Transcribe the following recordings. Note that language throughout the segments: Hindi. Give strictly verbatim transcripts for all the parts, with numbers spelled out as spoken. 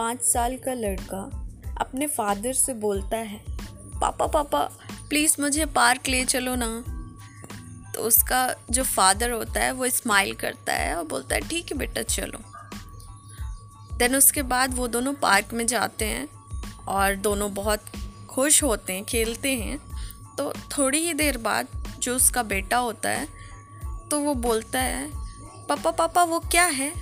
पाँच साल का लड़का अपने फादर से बोलता है, पापा पापा प्लीज़ मुझे पार्क ले चलो ना। तो उसका जो फादर होता है वो स्माइल करता है और बोलता है ठीक है बेटा चलो। देन उसके बाद वो दोनों पार्क में जाते हैं और दोनों बहुत खुश होते हैं, खेलते हैं। तो थोड़ी ही देर बाद जो उसका बेटा होता है तो वो बोलता है, पापा पापा वो क्या है।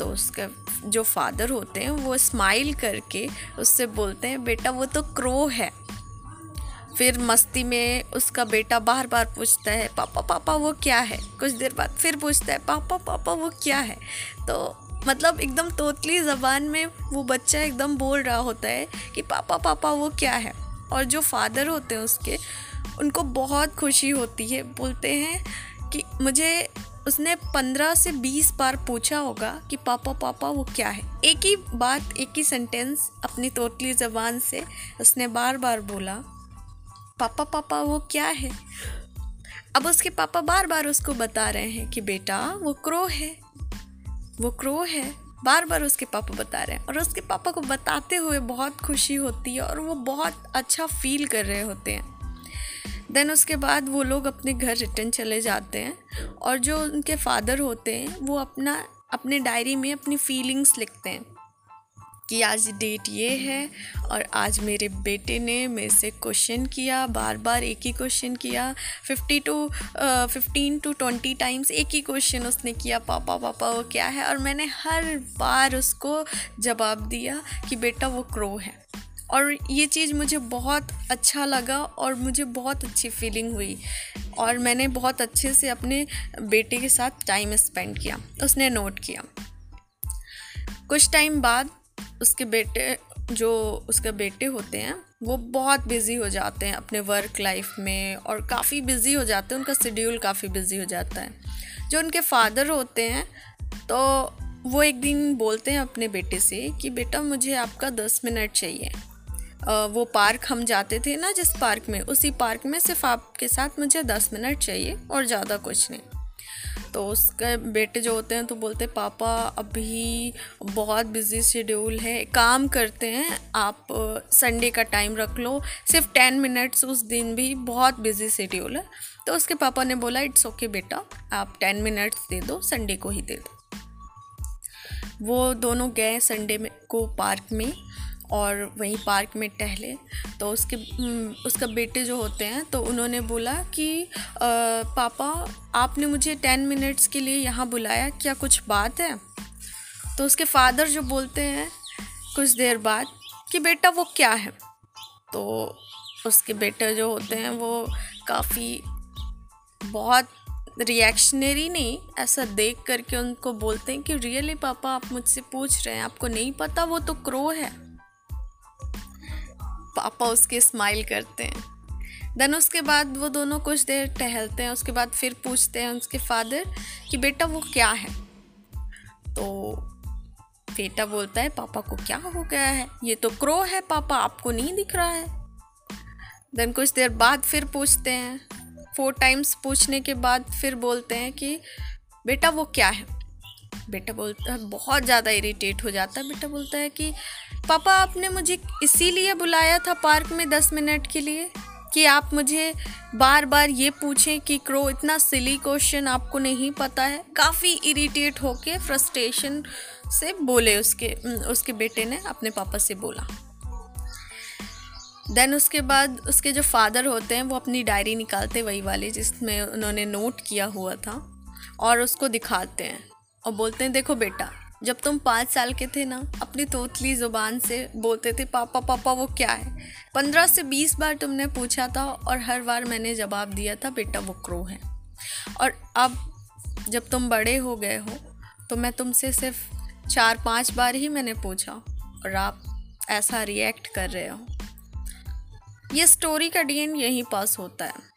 तो उसका जो फादर होते हैं वो स्माइल करके उससे बोलते हैं, बेटा वो तो क्रो है। फिर मस्ती में उसका बेटा बार बार पूछता है, पापा पापा वो क्या है। कुछ देर बाद फिर पूछता है, पापा पापा वो क्या है। तो मतलब एकदम तोतली ज़बान में वो बच्चा एकदम बोल रहा होता है कि पापा पापा वो क्या है। और जो फादर होते हैं उसके, उनको बहुत खुशी होती है। बोलते हैं कि मुझे उसने पंद्रह से बीस बार पूछा होगा कि पापा पापा वो क्या है। एक ही बात, एक ही सेंटेंस अपनी तोतली ज़बान से उसने बार बार बोला, पापा पापा वो क्या है। अब उसके पापा बार बार उसको बता रहे हैं कि बेटा वो क्रो है, वो क्रो है। बार बार उसके पापा बता रहे हैं और उसके पापा को बताते हुए बहुत खुशी होती है और वो बहुत अच्छा फील कर रहे होते हैं। देन उसके बाद वो लोग अपने घर रिटर्न चले जाते हैं और जो उनके फादर होते हैं वो अपना अपने डायरी में अपनी फीलिंग्स लिखते हैं कि आज डेट ये है और आज मेरे बेटे ने मेरे से क्वेश्चन किया, बार बार एक ही क्वेश्चन किया, fifty to fifteen to twenty times एक ही क्वेश्चन उसने किया, पापा पापा वो क्या है। और मैंने हर बार उसको जवाब दिया कि बेटा वो क्रो है। और ये चीज़ मुझे बहुत अच्छा लगा और मुझे बहुत अच्छी फीलिंग हुई और मैंने बहुत अच्छे से अपने बेटे के साथ टाइम स्पेंड किया। उसने नोट किया। कुछ टाइम बाद उसके बेटे जो उसके बेटे होते हैं वो बहुत बिज़ी हो जाते हैं अपने वर्क लाइफ में और काफ़ी बिज़ी हो जाते हैं, उनका शेड्यूल काफ़ी बिज़ी हो जाता है। जो उनके फादर होते हैं तो वो एक दिन बोलते हैं अपने बेटे से कि बेटा मुझे आपका दस मिनट चाहिए। वो पार्क हम जाते थे ना जिस पार्क में, उसी पार्क में सिर्फ आपके साथ मुझे दस मिनट चाहिए और ज़्यादा कुछ नहीं। तो उसके बेटे जो होते हैं तो बोलते हैं, पापा अभी बहुत बिजी शेड्यूल है, काम करते हैं आप संडे का टाइम रख लो, सिर्फ टेन मिनट्स, उस दिन भी बहुत बिजी शेड्यूल है। तो उसके पापा ने बोला, इट्स ओके बेटा, आप टेन मिनट्स दे दो, संडे को ही दे दो। वो दोनों गए संडे में को पार्क में और वहीं पार्क में टहले। तो उसके उसका बेटे जो होते हैं तो उन्होंने बोला कि आ, पापा आपने मुझे टेन मिनट्स के लिए यहाँ बुलाया, क्या कुछ बात है। तो उसके फादर जो बोलते हैं कुछ देर बाद कि बेटा वो क्या है। तो उसके बेटे जो होते हैं वो काफ़ी बहुत रिएक्शनरी नहीं, ऐसा देख करके उनको बोलते हैं कि रियली पापा आप मुझसे पूछ रहे हैं, आपको नहीं पता वो तो क्रो है। पापा उसके स्माइल करते हैं। देन उसके बाद वो दोनों कुछ देर टहलते हैं। उसके बाद फिर पूछते हैं उसके फादर कि बेटा वो क्या है। तो बेटा बोलता है, पापा को क्या हो गया है, ये तो क्रो है पापा, आपको नहीं दिख रहा है। देन कुछ देर बाद फिर पूछते हैं। फोर टाइम्स पूछने के बाद फिर बोलते हैं कि बेटा वो क्या है। बेटा बोलता है, बहुत ज़्यादा इरिटेट हो जाता है। बेटा बोलता है कि पापा आपने मुझे इसीलिए बुलाया था पार्क में दस मिनट के लिए कि आप मुझे बार बार ये पूछें कि क्रो, इतना सिली क्वेश्चन आपको नहीं पता है। काफ़ी इरिटेट होके फ्रस्ट्रेशन से बोले उसके उसके बेटे ने अपने पापा से बोला। देन उसके बाद उसके जो फादर होते हैं वो अपनी डायरी निकालते, वही वाले जिसमें उन्होंने नोट किया हुआ था, और उसको दिखाते हैं और बोलते हैं, देखो बेटा जब तुम पाँच साल के थे ना अपनी तोतली ज़ुबान से बोलते थे पापा पापा वो क्या है, पंद्रह से बीस बार तुमने पूछा था और हर बार मैंने जवाब दिया था बेटा वो क्रो है। और अब जब तुम बड़े हो गए हो तो मैं तुमसे सिर्फ चार पांच बार ही मैंने पूछा और आप ऐसा रिएक्ट कर रहे हो। ये स्टोरी का डी एंड यहीं पास होता है।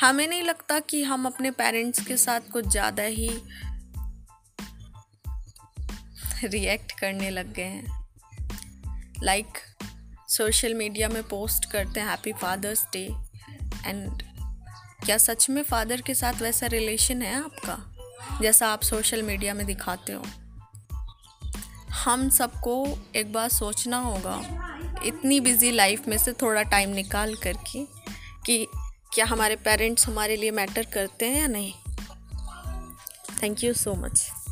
हमें नहीं लगता कि हम अपने पेरेंट्स के साथ कुछ ज़्यादा ही रिएक्ट करने लग गए हैं, लाइक सोशल मीडिया में पोस्ट करते हैं हैप्पी फादर्स डे, एंड क्या सच में फादर के साथ वैसा रिलेशन है आपका जैसा आप सोशल मीडिया में दिखाते हो। हम सबको एक बार सोचना होगा इतनी बिज़ी लाइफ में से थोड़ा टाइम निकाल कर कि, कि क्या हमारे पेरेंट्स हमारे लिए मैटर करते हैं या नहीं। Thank you so much.